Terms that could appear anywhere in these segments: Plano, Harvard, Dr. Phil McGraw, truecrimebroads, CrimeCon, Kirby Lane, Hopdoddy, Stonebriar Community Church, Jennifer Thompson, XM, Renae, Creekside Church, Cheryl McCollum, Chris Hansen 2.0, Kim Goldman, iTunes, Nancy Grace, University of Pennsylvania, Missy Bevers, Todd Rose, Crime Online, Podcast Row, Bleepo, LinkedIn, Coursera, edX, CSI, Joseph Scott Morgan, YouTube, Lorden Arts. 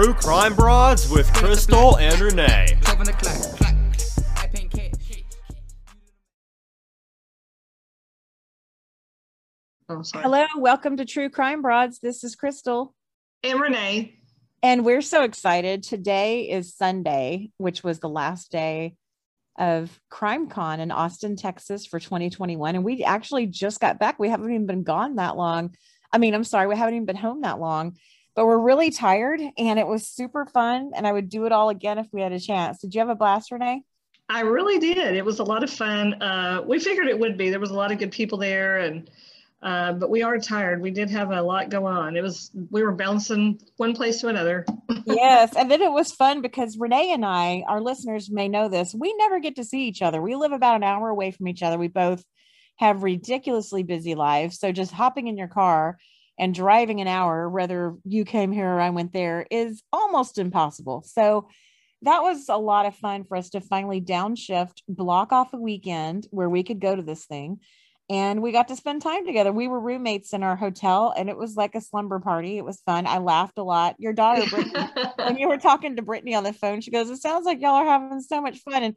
True Crime Broads with Crystal and Renee. Oh, sorry. Hello, welcome to True Crime Broads. This is Crystal. And Renee. And we're so excited. Today is Sunday, which was the last day of CrimeCon in Austin, Texas for 2021. And we actually just got back. We haven't even been gone that long. I mean, I'm sorry, we haven't even been home that long, but we're really tired and it was super fun. And I would do it all again if we had a chance. Did you have a blast, Renee? I really did. It was a lot of fun. We figured it would be. There was a lot of good people there, and but we are tired. We did have a lot go on. We were bouncing one place to another. Yes. And then it was fun because Renee and I, our listeners may know this, we never get to see each other. We live about an hour away from each other. We both have ridiculously busy lives. So just hopping in your car and driving an hour, whether you came here or I went there, is almost impossible. So that was a lot of fun for us to finally downshift, block off a weekend where we could go to this thing. And we got to spend time together. We were roommates in our hotel, and it was like a slumber party. It was fun. I laughed a lot. Your daughter, Brittany, when you were talking to Brittany on the phone, she goes, "It sounds like y'all are having so much fun." And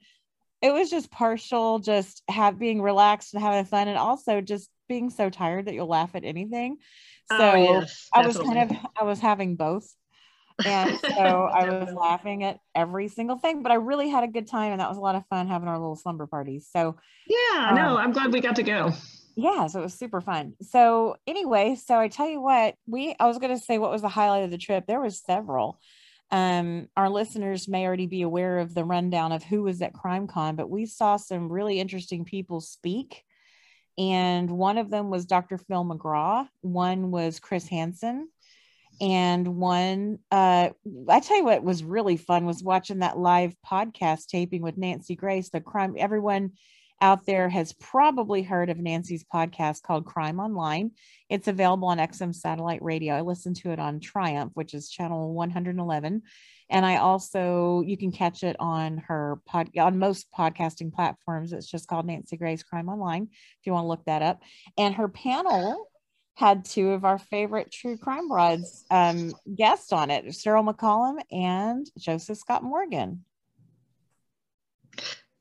it was just partial, just being relaxed and having fun, and also just being so tired that you'll laugh at anything. So I was having both. And so I was laughing at every single thing, but I really had a good time. And that was a lot of fun having our little slumber party. So yeah, no, I'm glad we got to go. Yeah. So it was super fun. So anyway, so I tell you what, I was going to say, what was the highlight of the trip? There was several. Our listeners may already be aware of the rundown of who was at CrimeCon, but we saw some really interesting people speak. And one of them was Dr. Phil McGraw. One was Chris Hansen. And one, I tell you what was really fun was watching that live podcast taping with Nancy Grace, everyone out there has probably heard of Nancy's podcast called Crime Online. It's available on XM satellite radio. I listened to it on Triumph, which is channel 111. And I also, you can catch it on on most podcasting platforms. It's just called Nancy Grace Crime Online, if you want to look that up. And her panel had two of our favorite True Crime Broads guests on it, Cheryl McCollum and Joseph Scott Morgan.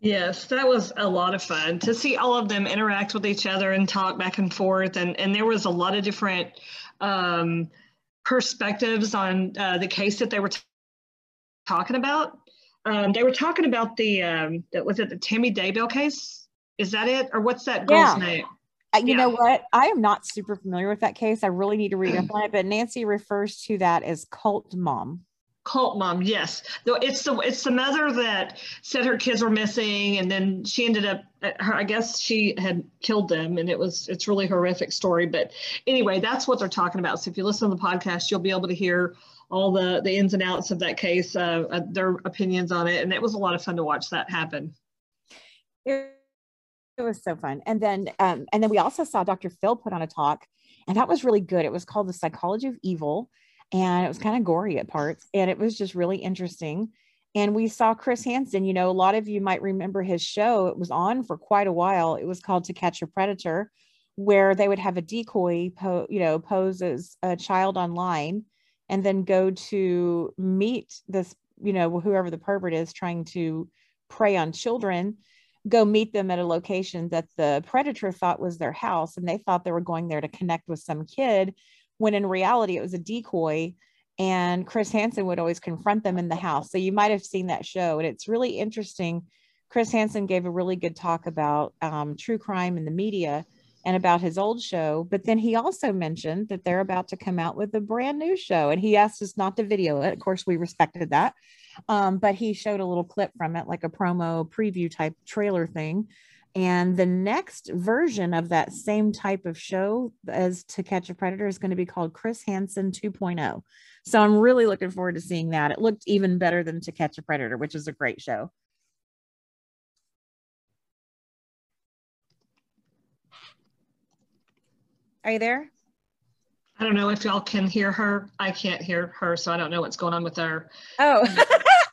Yes, that was a lot of fun to see all of them interact with each other and talk back and forth. And there was a lot of different perspectives on the case that they were talking about. They were talking about the Tammy Daybell case? Is that it? Or what's that girl's name? You know what? I am not super familiar with that case. I really need to read up on it, but Nancy refers to that as cult mom. Cult mom, yes. It's the mother that said her kids were missing, and then she ended up, I guess she had killed them, and it's really horrific story. But anyway, that's what they're talking about. So if you listen to the podcast, you'll be able to hear all the ins and outs of that case, their opinions on it, and it was a lot of fun to watch that happen. It was so fun. And then we also saw Dr. Phil put on a talk, and that was really good. It was called The Psychology of Evil, and it was kind of gory at parts, and it was just really interesting. And we saw Chris Hansen. You know, a lot of you might remember his show. It was on for quite a while. It was called To Catch a Predator, where they would have a decoy, pose as a child online, and then go to meet this, whoever the pervert is trying to prey on children, go meet them at a location that the predator thought was their house. And they thought they were going there to connect with some kid, when in reality, it was a decoy. And Chris Hansen would always confront them in the house. So you might have seen that show. And it's really interesting. Chris Hansen gave a really good talk about true crime in the media and about his old show. But then he also mentioned that they're about to come out with a brand new show. And he asked us not to video it. Of course, we respected that. But he showed a little clip from it, like a promo preview type trailer thing. And the next version of that same type of show as To Catch a Predator is going to be called Chris Hansen 2.0. So I'm really looking forward to seeing that. It looked even better than To Catch a Predator, which is a great show. Are you there? I don't know if y'all can hear her. I can't hear her, so I don't know what's going on with her. Oh,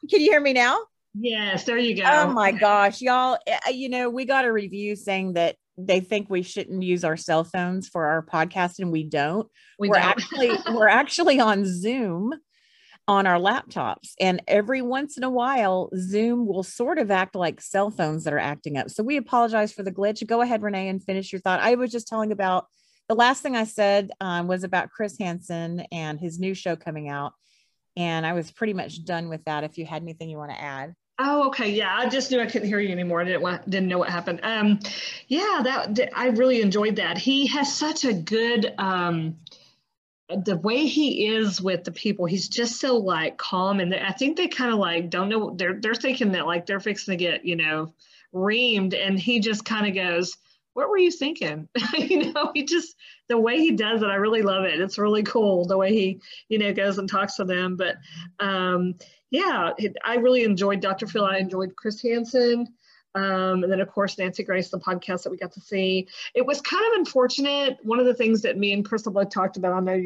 can you hear me now? Yes, there you go. Oh my gosh, y'all, we got a review saying that they think we shouldn't use our cell phones for our podcast, and we don't. We're actually on Zoom. on our laptops. And every once in a while, Zoom will sort of act like cell phones that are acting up. So we apologize for the glitch. Go ahead, Renee, and finish your thought. I was just telling about the last thing I said was about Chris Hansen and his new show coming out. And I was pretty much done with that. If you had anything you want to add. Oh, okay. Yeah, I just knew I couldn't hear you anymore. I didn't know what happened. Yeah, I really enjoyed that. He has such a good, the way he is with the people, he's just so like calm. And I think they kind of like don't know, they're thinking that like they're fixing to get, you know, reamed. And he just kind of goes, what were you thinking? You know, he just, the way he does it, I really love it. It's really cool the way he, you know, goes and talks to them. But yeah, I really enjoyed Dr. Phil. I enjoyed Chris Hansen. And then, of course, Nancy Grace, the podcast that we got to see. It was kind of unfortunate. One of the things that me and Crystal both talked about, I know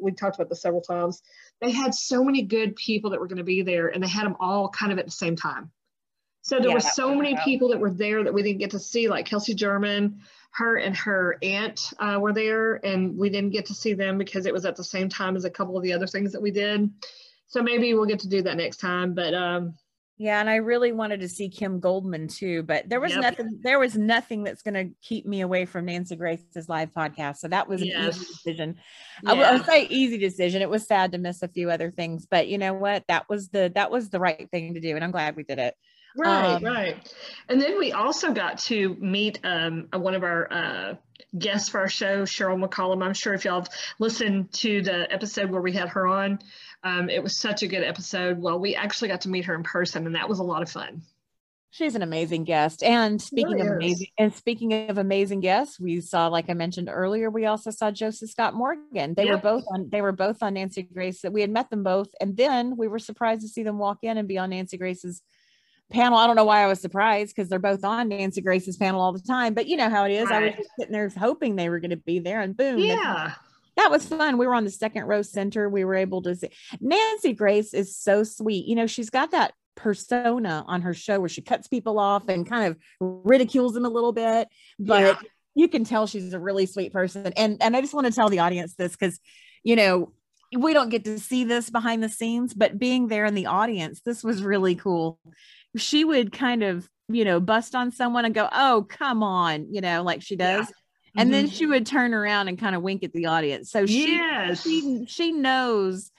we talked about this several times. They had so many good people that were going to be there, and they had them all kind of at the same time. So there were so many people that were there that we didn't get to see, like Kelsey German, her and her aunt were there, and we didn't get to see them because it was at the same time as a couple of the other things that we did. So maybe we'll get to do that next time, but yeah, and I really wanted to see Kim Goldman too, but there was nothing that's going to keep me away from Nancy Grace's live podcast. So that was an easy decision. Yeah. I would say easy decision. It was sad to miss a few other things, but you know what? That was the right thing to do, and I'm glad we did it. Right, right. And then we also got to meet one of our guests for our show, Cheryl McCollum. I'm sure if y'all have listened to the episode where we had her on, it was such a good episode. Well, we actually got to meet her in person, and that was a lot of fun. She's an amazing guest. And speaking of amazing guests, we saw, like I mentioned earlier, we also saw Joseph Scott Morgan. They were both on. They were both on Nancy Grace. We had met them both, and then we were surprised to see them walk in and be on Nancy Grace's panel. I don't know why I was surprised, because they're both on Nancy Grace's panel all the time. But you know how it is. Right. I was just sitting there hoping they were going to be there, and boom. Yeah. That was fun. We were on the second row center. We were able to see. Nancy Grace is so sweet. You know, she's got that persona on her show where she cuts people off and kind of ridicules them a little bit, but you can tell she's a really sweet person. And I just want to tell the audience this, because, you know, we don't get to see this behind the scenes, but being there in the audience, this was really cool. She would kind of, you know, bust on someone and go, oh, come on, you know, like she does. Yeah. And then she would turn around and kind of wink at the audience. So she knows,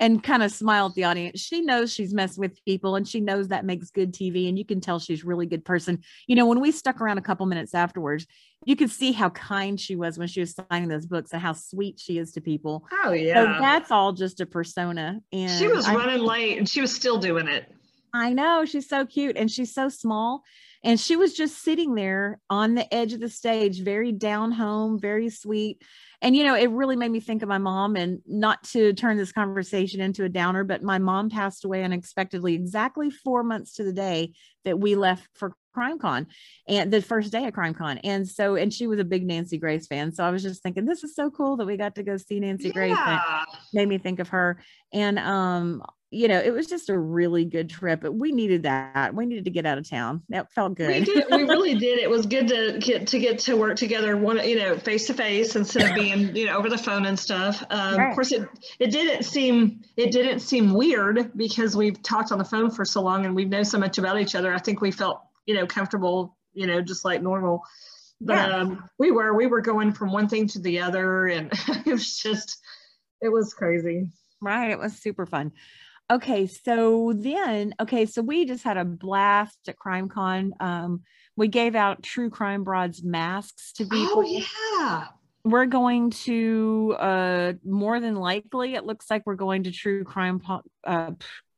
and kind of smile at the audience. She knows she's messed with people, and she knows that makes good TV. And you can tell she's a really good person. You know, when we stuck around a couple minutes afterwards, you could see how kind she was when she was signing those books and how sweet she is to people. Oh, yeah. So that's all just a persona. And she was running late, and she was still doing it. I know. She's so cute, and she's so small. And she was just sitting there on the edge of the stage, very down home, very sweet. And, you know, it really made me think of my mom, and not to turn this conversation into a downer, but my mom passed away unexpectedly exactly 4 months to the day that we left for CrimeCon, and the first day of CrimeCon. And she was a big Nancy Grace fan. So I was just thinking, this is so cool that we got to go see Nancy Grace. And it made me think of her. And, you know, it was just a really good trip, but we needed that. We needed to get out of town. That felt good. We really did. It was good to get to work together, you know, face to face, instead of being, you know, over the phone and stuff. Right. Of course, it didn't seem weird, because we've talked on the phone for so long, and we've known so much about each other. I think we felt, you know, comfortable, you know, just like normal. But we were going from one thing to the other, and it was crazy. Right. It was super fun. Okay. So we just had a blast at CrimeCon. We gave out True Crime Broads masks to people. Oh, yeah. We're going to, more than likely, it looks like we're going to True Crime, CrimeCon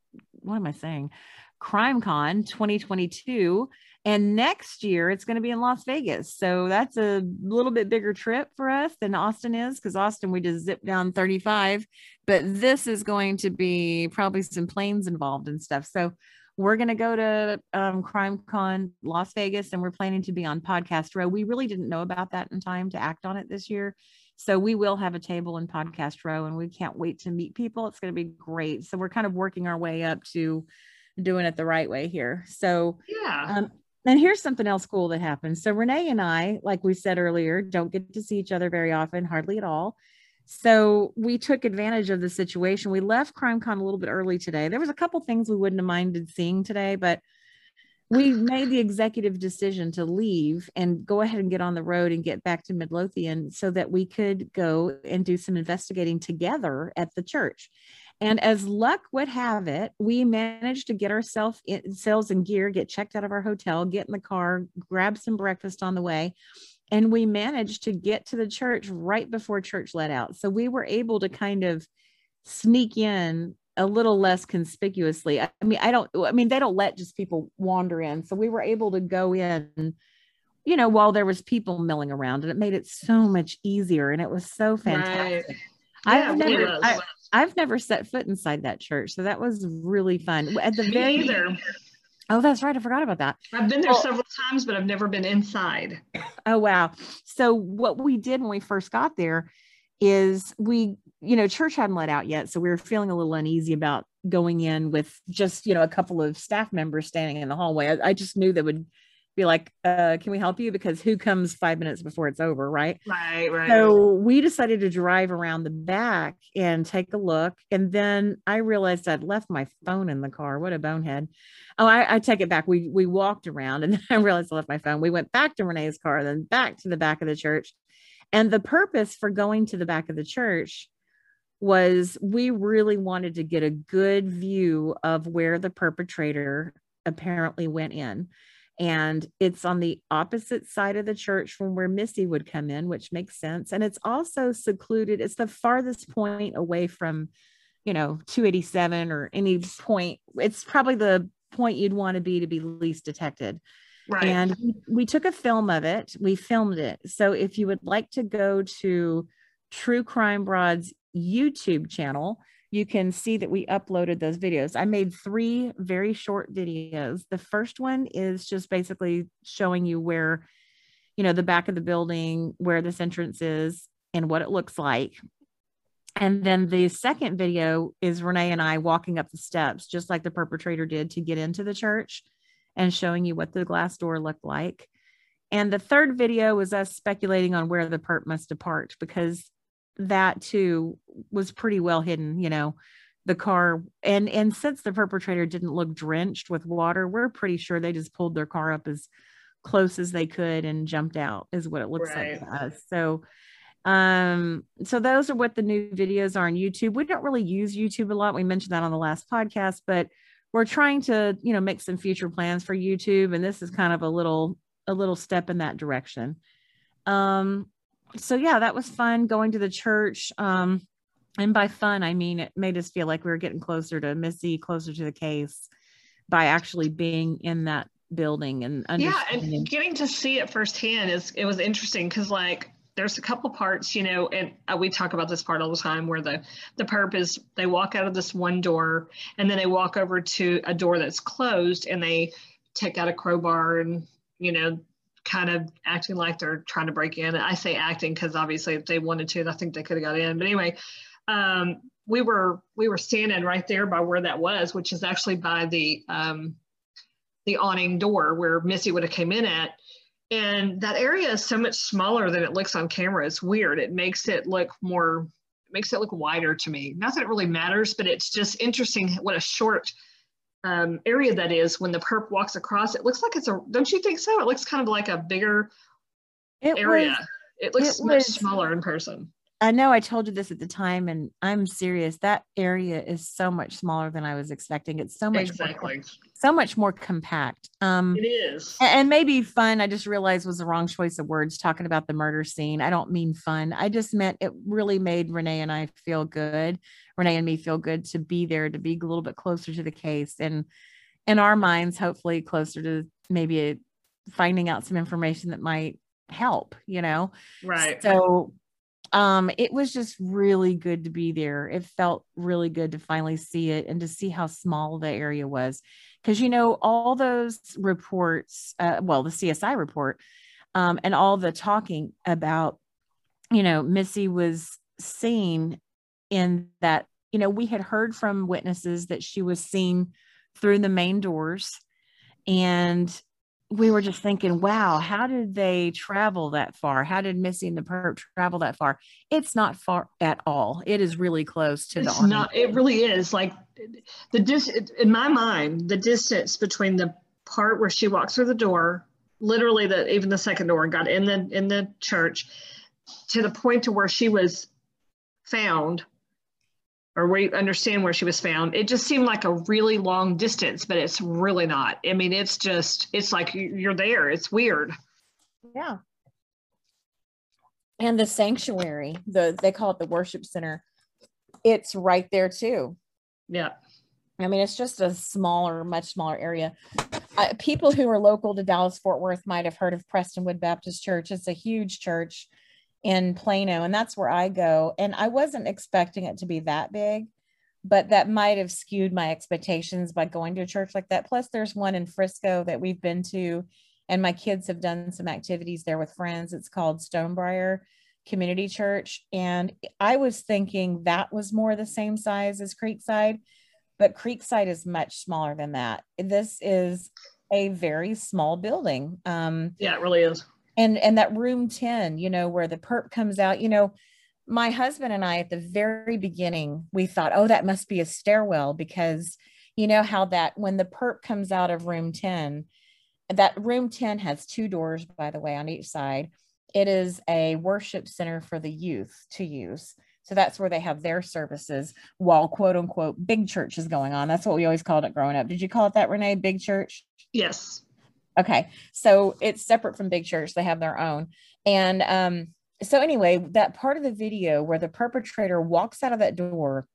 2022. And next year it's going to be in Las Vegas. So that's a little bit bigger trip for us than Austin is, because Austin, we just zip down 35, but this is going to be probably some planes involved and stuff. So we're going to go to CrimeCon Las Vegas, and we're planning to be on Podcast Row. We really didn't know about that in time to act on it this year. So we will have a table in Podcast Row, and we can't wait to meet people. It's going to be great. So we're kind of working our way up to doing it the right way here. So, and here's something else cool that happened. So Renee and I, like we said earlier, don't get to see each other very often, hardly at all. So we took advantage of the situation. We left CrimeCon a little bit early today. There was a couple things we wouldn't have minded seeing today, but we made the executive decision to leave and go ahead and get on the road and get back to Midlothian so that we could go and do some investigating together at the church. And as luck would have it, we managed to get ourselves in gear, get checked out of our hotel, get in the car, grab some breakfast on the way. And we managed to get to the church right before church let out. So we were able to kind of sneak in a little less conspicuously. I mean, they don't let just people wander in. So we were able to go in, you know, while there was people milling around, and it made it so much easier. And it was so fantastic. Right. Yeah, I've never set foot inside that church. So that was really fun. At the very, oh, that's right. I forgot about that. I've been there several times, but I've never been inside. Oh, wow. So what we did when we first got there is we, you know, church hadn't let out yet. So we were feeling a little uneasy about going in with just, you know, a couple of staff members standing in the hallway. I just knew they would be like, can we help you? Because who comes 5 minutes before it's over, right? Right. So we decided to drive around the back and take a look. And then I realized I'd left my phone in the car. What a bonehead. Oh, I take it back. We walked around and then I realized I left my phone. We went back to Renee's car, then back to the back of the church. And the purpose for going to the back of the church was we really wanted to get a good view of where the perpetrator apparently went in. And it's on the opposite side of the church from where Missy would come in, which makes sense. And it's also secluded. It's the farthest point away from, you know, 287 or any point. It's probably the point you'd want to be least detected. Right. And we took a film of it. We filmed it. So if you would like to go to True Crime Broad's YouTube channel, you can see that we uploaded those videos. I made 3 very short videos. The first one is just basically showing you where, you know, the back of the building, where this entrance is and what it looks like. And then the second video is Renee and I walking up the steps, just like the perpetrator did to get into the church, and showing you what the glass door looked like. And the third video was us speculating on where the perp must have parked, because that too was pretty well hidden, you know, the car. And since the perpetrator didn't look drenched with water, we're pretty sure they just pulled their car up as close as they could and jumped out, is what it looks like to us. So, so those are what the new videos are on YouTube. We don't really use YouTube a lot. We mentioned that on the last podcast, but we're trying to, you know, make some future plans for YouTube. And this is kind of a little step in that direction. So yeah, that was fun going to the church. And by fun, I mean, it made us feel like we were getting closer to Missy, closer to the case by actually being in that building and understanding. Yeah, and getting to see it firsthand it was interesting. 'Cause like there's a couple parts, you know, and we talk about this part all the time where the perp is, they walk out of this one door and then they walk over to a door that's closed and they take out a crowbar and, you know, kind of acting like they're trying to break in. And I say acting because obviously if they wanted to, I think they could have got in. But anyway, we were standing right there by where that was, which is actually by the awning door where Missy would have came in at. And that area is so much smaller than it looks on camera. It's weird. It makes it look more, it makes it look wider to me. Not that it really matters, but it's just interesting what a short area that is. When the perp walks across, it looks like it's a, don't you think so? It looks kind of like a bigger area. It looks much smaller in person. I know I told you this at the time, and I'm serious. That area is so much smaller than I was expecting. It's so much, so much more compact. It is. And maybe fun, I just realized, was the wrong choice of words talking about the murder scene. I don't mean fun. I just meant it really made Renee and me feel good to be there, to be a little bit closer to the case. And in our minds, hopefully closer to maybe finding out some information that might help, you know? Right. So it was just really good to be there. It felt really good to finally see it and to see how small the area was. 'Cause you know, all those reports, the CSI report, and all the talking about, you know, Missy was seen in that, you know, we had heard from witnesses that she was seen through the main doors and we were just thinking, wow, how did they travel that far? How did Missy and the perp travel that far? It's not far at all. It is really close to the not, it really is. Like the in my mind, the distance between the part where she walked through the door, literally the even the second door, and got in the church, to the point to where she was found, or we understand where she was found, it just seemed like a really long distance, but it's really not. I mean, it's just, it's like you're there. It's weird. Yeah. And the sanctuary, they call it the worship center. It's right there too. Yeah. I mean, it's just a smaller, much smaller area. People who are local to Dallas-Fort Worth might have heard of Prestonwood Baptist Church. It's a huge church in Plano, and that's where I go. And I wasn't expecting it to be that big, but that might have skewed my expectations by going to a church like that. Plus, there's one in Frisco that we've been to, and my kids have done some activities there with friends. It's called Stonebriar Community Church. And I was thinking that was more the same size as Creekside, but Creekside is much smaller than that. This is a very small building. Yeah, it really is. And that room 10, you know, where the perp comes out, you know, my husband and I, at the very beginning, we thought, oh, that must be a stairwell, because you know how that when the perp comes out of room 10, that room 10 has two doors, by the way, on each side. It is a worship center for the youth to use. So that's where they have their services while, quote unquote, big church is going on. That's what we always called it growing up. Did you call it that, Renee? Big church? Yes. Okay. So it's separate from big church. They have their own. And so anyway, that part of the video where the perpetrator walks out of that door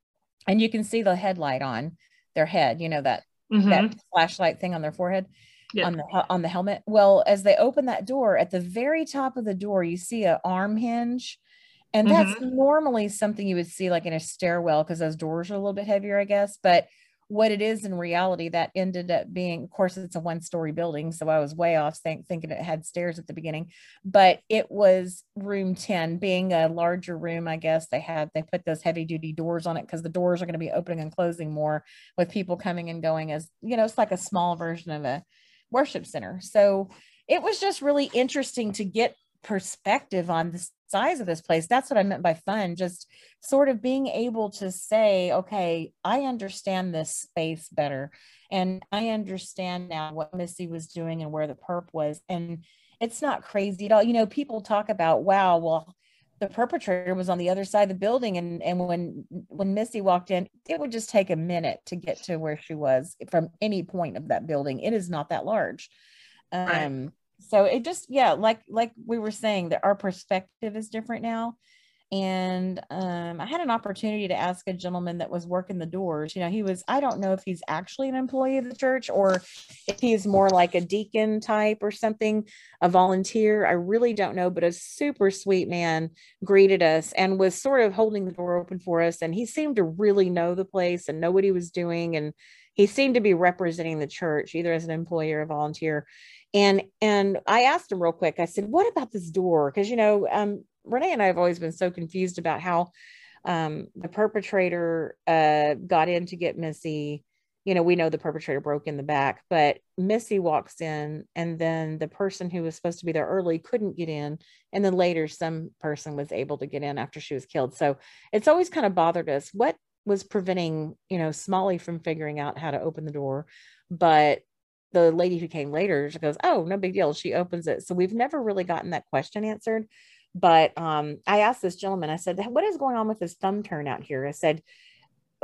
and you can see the headlight on their head, you know, that, that flashlight thing on their forehead, yeah, on the helmet. Well, as they open that door, at the very top of the door, you see an arm hinge. And that's normally something you would see like in a stairwell, because those doors are a little bit heavier, I guess. But what it is in reality, that ended up being, of course, it's a one-story building, so I was way off thinking it had stairs at the beginning, but it was room 10 being a larger room. I guess they put those heavy-duty doors on it because the doors are going to be opening and closing more with people coming and going, as you know, it's like a small version of a worship center. So it was just really interesting to get perspective on the size of this place. That's what I meant by fun, just sort of being able to say, okay, I understand this space better, and I understand now what Missy was doing and where the perp was, and it's not crazy at all. You know, people talk about, wow, well, the perpetrator was on the other side of the building, and when Missy walked in, it would just take a minute to get to where she was from any point of that building. It is not that large. Right. So it just, yeah, like we were saying, that our perspective is different now. And I had an opportunity to ask a gentleman that was working the doors, you know, I don't know if he's actually an employee of the church or if he's more like a deacon type or something, a volunteer. I really don't know, but a super sweet man greeted us and was sort of holding the door open for us. And he seemed to really know the place and know what he was doing. And he seemed to be representing the church, either as an employee or a volunteer. And I asked him real quick, I said, what about this door? Because, you know, Renee and I have always been so confused about how the perpetrator got in to get Missy. You know, we know the perpetrator broke in the back, but Missy walks in, and then the person who was supposed to be there early couldn't get in. And then later, some person was able to get in after she was killed. So it's always kind of bothered us. What was preventing, you know, Smalley from figuring out how to open the door? But the lady who came later, she goes, oh, no big deal. She opens it. So we've never really gotten that question answered. But I asked this gentleman, I said, what is going on with this thumb turn out here? I said,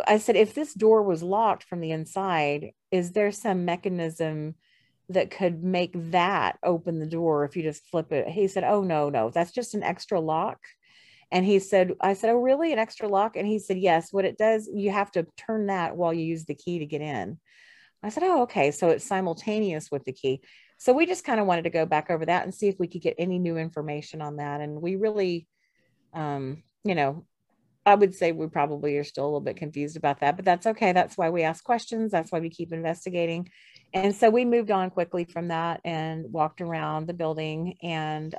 if this door was locked from the inside, is there some mechanism that could make that open the door if you just flip it? He said, oh, no, that's just an extra lock. And he said, I said, oh, really? An extra lock? And he said, yes, what it does, you have to turn that while you use the key to get in. I said, oh, okay. So it's simultaneous with the key. So we just kind of wanted to go back over that and see if we could get any new information on that. And we really, you know, I would say we probably are still a little bit confused about that, but that's okay. That's why we ask questions. That's why we keep investigating. And so we moved on quickly from that and walked around the building. And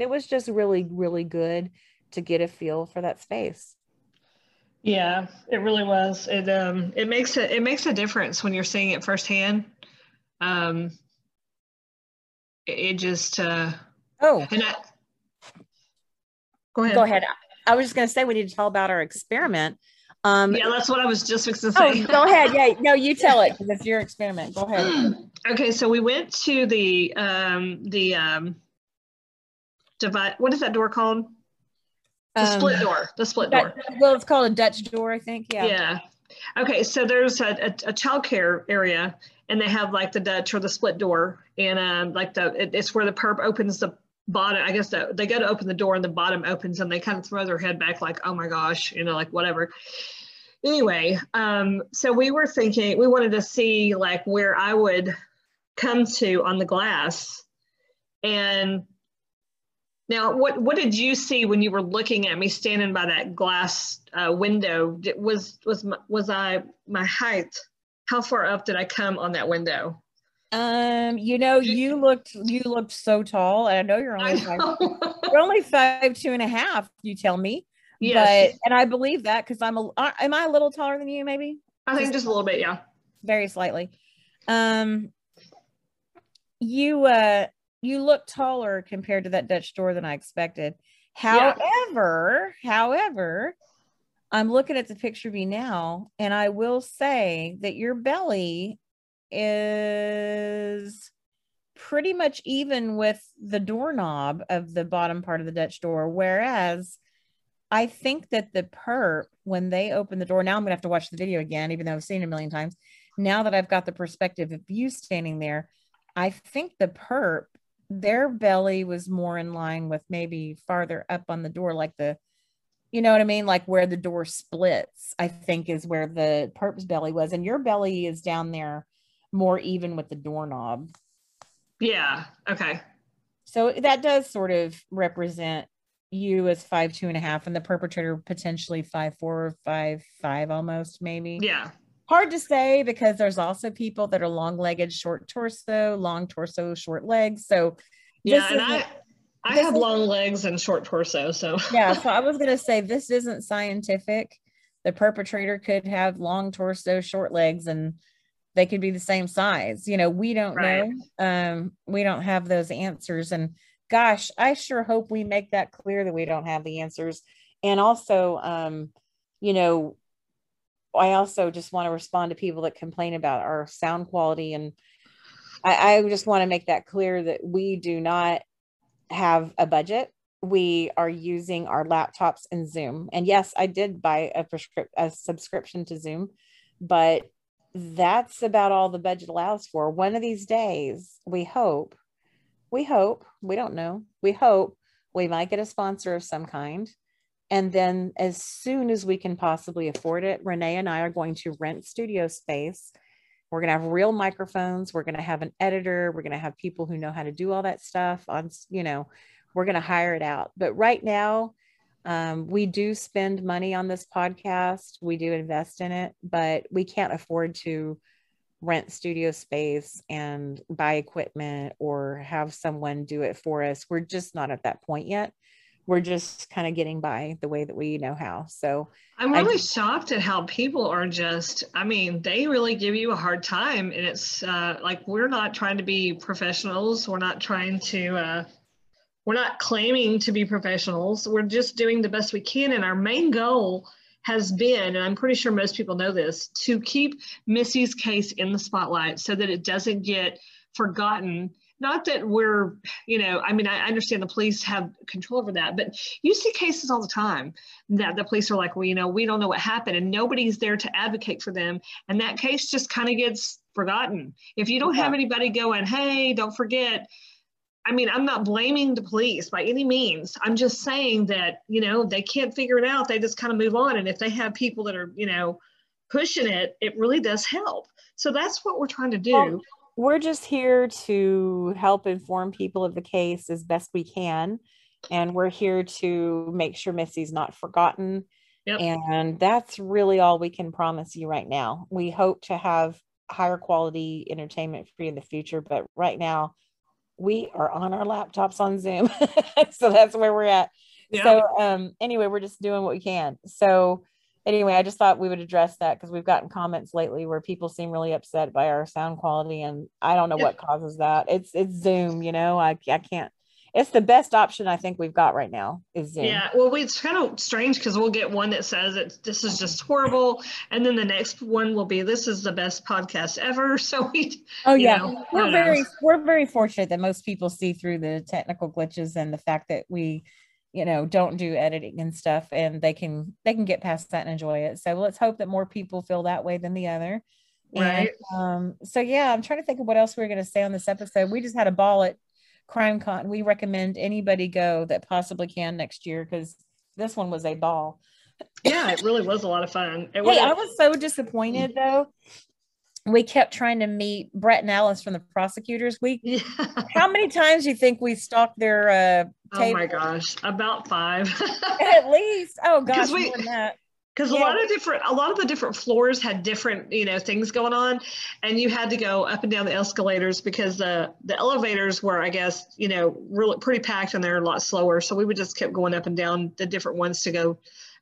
it was just really, really good to get a feel for that space. Yeah, it really was. It makes a difference when you're seeing it firsthand. it just Go ahead. I was just going to say we need to tell about our experiment. Yeah, that's what I was just fixing to say. Oh, go ahead. Yeah, no, you tell it because it's your experiment. Go ahead. Okay, so we went to the divide. What is that door called? The split door. The split door. Well, it's called a Dutch door, I think. Yeah. Yeah. Okay, so there's a childcare area, and they have like the Dutch or the split door, and like it's where the perp opens the bottom. I guess they go to open the door and the bottom opens and they kind of throw their head back like, oh my gosh, you know, like whatever. Anyway, so we were thinking we wanted to see like where I would come to on the glass. And now what did you see when you were looking at me standing by that glass window? Was my height, how far up did I come on that window? You know, you looked so tall, and I know you're only five, 2.5. You tell me, yes. But, and I believe that because am I a little taller than you? Maybe I think just a little bit, yeah, very slightly. You look taller compared to that Dutch door than I expected. However, I'm looking at the picture of you now, and I will say that your belly is pretty much even with the doorknob of the bottom part of the Dutch door, whereas I think that the perp, when they open the door, now I'm gonna have to watch the video again, even though I've seen it a million times, now that I've got the perspective of you standing there, I think the perp, their belly was more in line with maybe farther up on the door, like the, you know what I mean? Like where the door splits, I think is where the perp's belly was, and your belly is down there more even with the doorknob. Yeah, okay. So that does sort of represent you as 5'2.5" and the perpetrator potentially 5'4" or 5'5" almost, maybe. Yeah. Hard to say because there's also people that are long-legged, short torso, long torso, short legs. So yeah, and I have long legs and short torso, so. Yeah, so I was gonna say this isn't scientific. The perpetrator could have long torso, short legs, and they could be the same size. You know, we don't know. We don't have those answers. And gosh, I sure hope we make that clear that we don't have the answers. And also, you know, I also just want to respond to people that complain about our sound quality. And I just want to make that clear that we do not have a budget. We are using our laptops and Zoom. And yes, I did buy a subscription to Zoom, but that's about all the budget allows for. One of these days, we hope we might get a sponsor of some kind. And then as soon as we can possibly afford it, Renee and I are going to rent studio space. We're going to have real microphones. We're going to have an editor. We're going to have people who know how to do all that stuff on, you know, we're going to hire it out. But right now, we do spend money on this podcast. We do invest in it, but we can't afford to rent studio space and buy equipment or have someone do it for us. We're just not at that point yet. We're just kind of getting by the way that we know how. So I'm really shocked at how people are just, I mean, they really give you a hard time, and it's like, we're not trying to be professionals. We're not trying to, we're not claiming to be professionals. We're just doing the best we can. And our main goal has been, and I'm pretty sure most people know this, to keep Missy's case in the spotlight so that it doesn't get forgotten. Not that we're, you know, I mean, I understand the police have control over that, but you see cases all the time that the police are like, well, you know, we don't know what happened, and nobody's there to advocate for them. And that case just kind of gets forgotten. If you don't have anybody going, hey, don't forget. I mean, I'm not blaming the police by any means. I'm just saying that, you know, they can't figure it out. They just kind of move on. And if they have people that are, you know, pushing it, it really does help. So that's what we're trying to do. Well, we're just here to help inform people of the case as best we can. And we're here to make sure Missy's not forgotten. Yep. And that's really all we can promise you right now. We hope to have higher quality entertainment for you in the future, but right now, we are on our laptops on Zoom. So that's where we're at. Yeah. So anyway, we're just doing what we can. So anyway, I just thought we would address that because we've gotten comments lately where people seem really upset by our sound quality, and I don't know what causes that. It's Zoom, you know, I can't. It's the best option I think we've got right now is Zoom. Yeah, well, it's kind of strange because we'll get one that says this is just horrible, and then the next one will be this is the best podcast ever. So we're very fortunate that most people see through the technical glitches and the fact that we, you know, don't do editing and stuff, and they can get past that and enjoy it. So let's hope that more people feel that way than the other. Right. And, so yeah, I'm trying to think of what else we were going to say on this episode. We just had a ball at CrimeCon. We recommend anybody go that possibly can next year because this one was a ball. Yeah, it really was a lot of fun. I was so disappointed though. We kept trying to meet Brett and Alice from the prosecutors. How many times do you think we stalked their table? Oh my gosh, about 5 at least. Oh gosh, more than that. Because a lot of the different floors had different, you know, things going on, and you had to go up and down the escalators because the elevators were, I guess, you know, really pretty packed and they're a lot slower. So we would just keep going up and down the different ones to go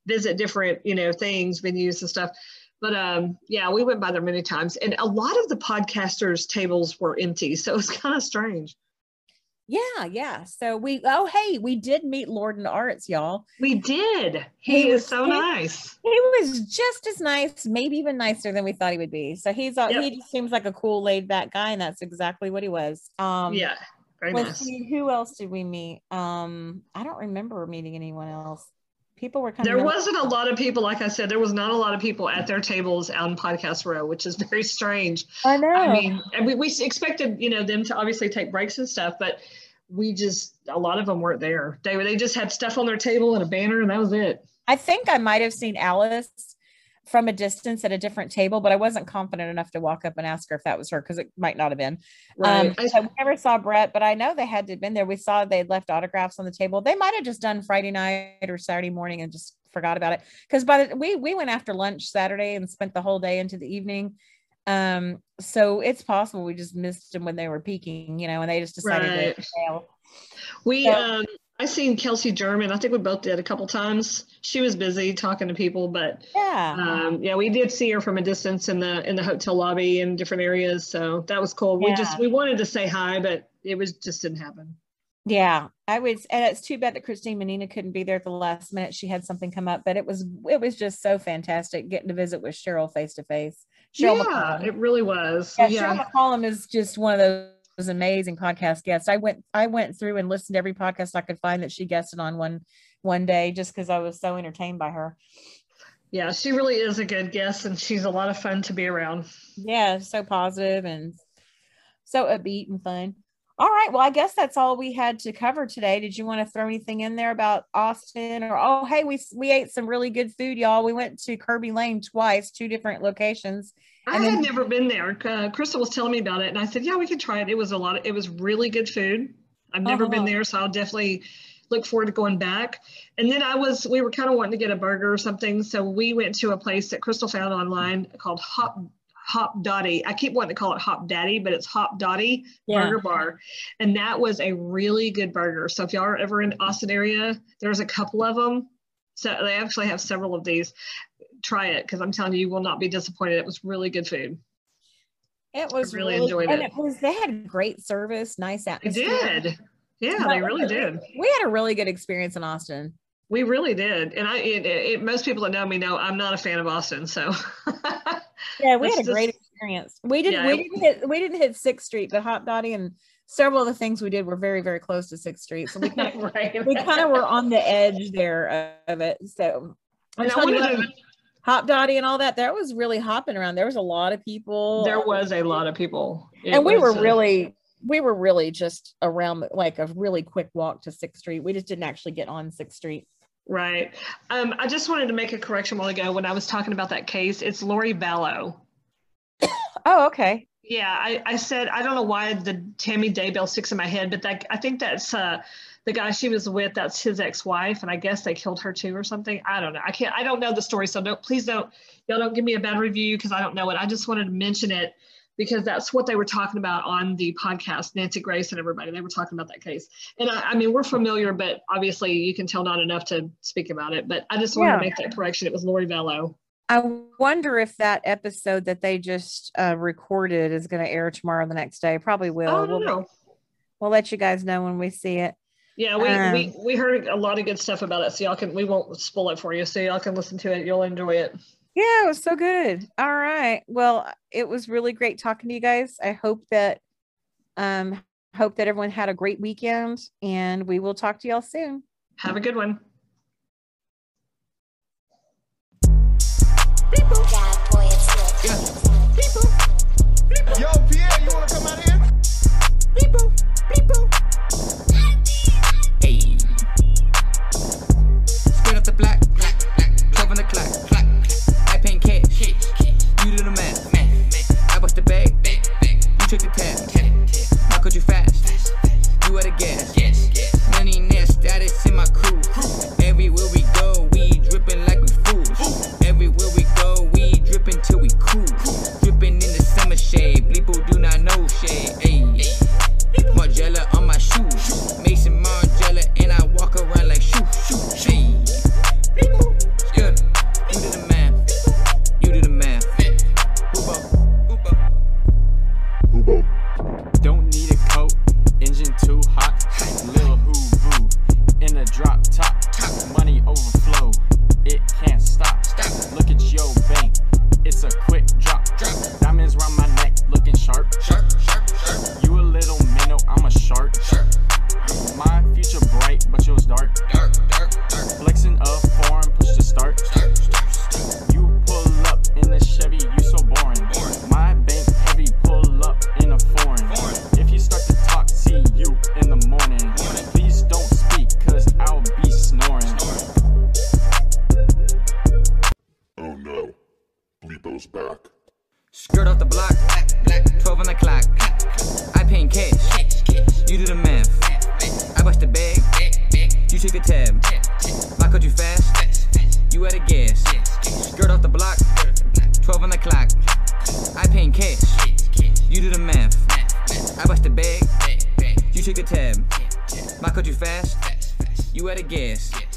visit different, you know, things, venues and stuff. But yeah, we went by there many times, and a lot of the podcasters' tables were empty, so it was kind of strange. Yeah. So we did meet Lorden Arts, y'all. We did. He was so nice. He was just as nice, maybe even nicer than we thought he would be. So he just seems like a cool laid back guy, and that's exactly what he was. Yeah. Very nice. Who else did we meet? I don't remember meeting anyone else. People were there wasn't a lot of people. Like I said, there was not a lot of people at their tables out in Podcast Row, which is very strange. I know. I mean, and we expected, you know, them to obviously take breaks and stuff, but a lot of them weren't there. They just had stuff on their table and a banner, and that was it. I think I might have seen Alice from a distance at a different table, but I wasn't confident enough to walk up and ask her if that was her, because it might not have been. Right. So we never saw Brett, but I know they had to have been there. We saw they'd left autographs on the table. They might have just done Friday night or Saturday morning and just forgot about it, because we went after lunch Saturday and spent the whole day into the evening. So it's possible we just missed them when they were peaking, you know, and they just decided to fail. I seen Kelsey German. I think we both did a couple times. She was busy talking to people, but we did see her from a distance in the hotel lobby in different areas. So that was cool. Yeah. We wanted to say hi, but it just didn't happen. Yeah, and it's too bad that Christine Menina couldn't be there at the last minute. She had something come up, but it was just so fantastic getting to visit with Cheryl face to face. Cheryl McCollum. It really was. Yeah, yeah. Cheryl McCollum is just one of those. Was amazing podcast guest. I went through and listened to every podcast I could find that she guested on one day, just because I was so entertained by her. Yeah, she really is a good guest, and she's a lot of fun to be around. Yeah, so positive and so upbeat and fun. All right, well, I guess that's all we had to cover today. Did you want to throw anything in there about Austin? Or we ate some really good food, y'all. We went to Kirby Lane twice, 2 different locations. I had never been there. Crystal was telling me about it, and I said, "Yeah, we could try it." It was really good food. I've never been there, so I'll definitely look forward to going back. And then we were kind of wanting to get a burger or something, so we went to a place that Crystal found online called Hopdoddy. I keep wanting to call it Hopdaddy, but it's Hopdoddy Burger Bar. And that was a really good burger. So if y'all are ever in Austin area, there's a couple of them. So they actually have several of these. Try it, because I'm telling you will not be disappointed. It was really good food. It was really enjoyed it. And they had great service, nice atmosphere. They did. Yeah, they really did. We had a really good experience in Austin. We really did. And most people that know me know I'm not a fan of Austin, so yeah, we had a great experience. We didn't hit Sixth Street, but Hopdoddy and several of the things we did were very, very close to Sixth Street. So we kind of were on the edge there of it. So Hopdoddy and all that, there was really hopping around. There was a lot of people. There was a lot of people. We were really just around like a really quick walk to Sixth Street. We just didn't actually get on Sixth Street. Right. I just wanted to make a correction a while ago when I was talking about that case. It's Lori Vallow. Oh, okay. Yeah, I said, I don't know why the Tammy Daybell sticks in my head, but I think that's the guy she was with, that's his ex-wife, and I guess they killed her too or something. I don't know. I don't know the story, so y'all don't give me a bad review because I don't know it. I just wanted to mention it because that's what they were talking about on the podcast, Nancy Grace and everybody. They were talking about that case. And I mean, we're familiar, but obviously you can tell not enough to speak about it. But I just wanted to make that correction. It was Lori Vallow. I wonder if that episode that they just recorded is going to air tomorrow or the next day. Probably will. I don't know. We'll let you guys know when we see it. Yeah, we heard a lot of good stuff about it, so y'all can, we won't spoil it for you, so y'all can listen to it. You'll enjoy it. Yeah, it was so good. All right. Well, it was really great talking to you guys. I hope that everyone had a great weekend, and we will talk to y'all soon. Have a good one. People. Yeah. People. People. Yo, Pierre, you want to come out here? People. People. Black, black, black, covering the clock, clock, I paint cash, you do the math, I bust the bag, you took the tab, how could you fast, you at the gas, money nest, that is in my crew, everywhere we go, we dripping like we fools, everywhere we go, we dripping till we cool, dripping in the summer shade, bleepo do not know shade, ayy, Margiela on my shoes, Mason Margiela, and I walk around like shoo, shoo, shoo. Drop top, money overflow, it can't stop. Look at your bank, it's a quick drop. Diamonds round my neck, looking sharp. You a little minnow, I'm a shark. Mine future bright, but yours dark. Flexing of form, push to start. You pull up in the Chevy, you so boring. My bank heavy, pull up in a foreign. If you start to talk, see you in the morning. Please don't. I'll be snoring. Oh no, Bleepo's back. Skirt off the block, black, 12 on the clock. I paint cash, you do the math. I bust the bag, you take the tab. Lock out you fast, you at a gas. Skirt off the block, 12 on the clock. I paint cash, you do the math. I bust the bag, you take the tab. Lock out you fast. You at a gas.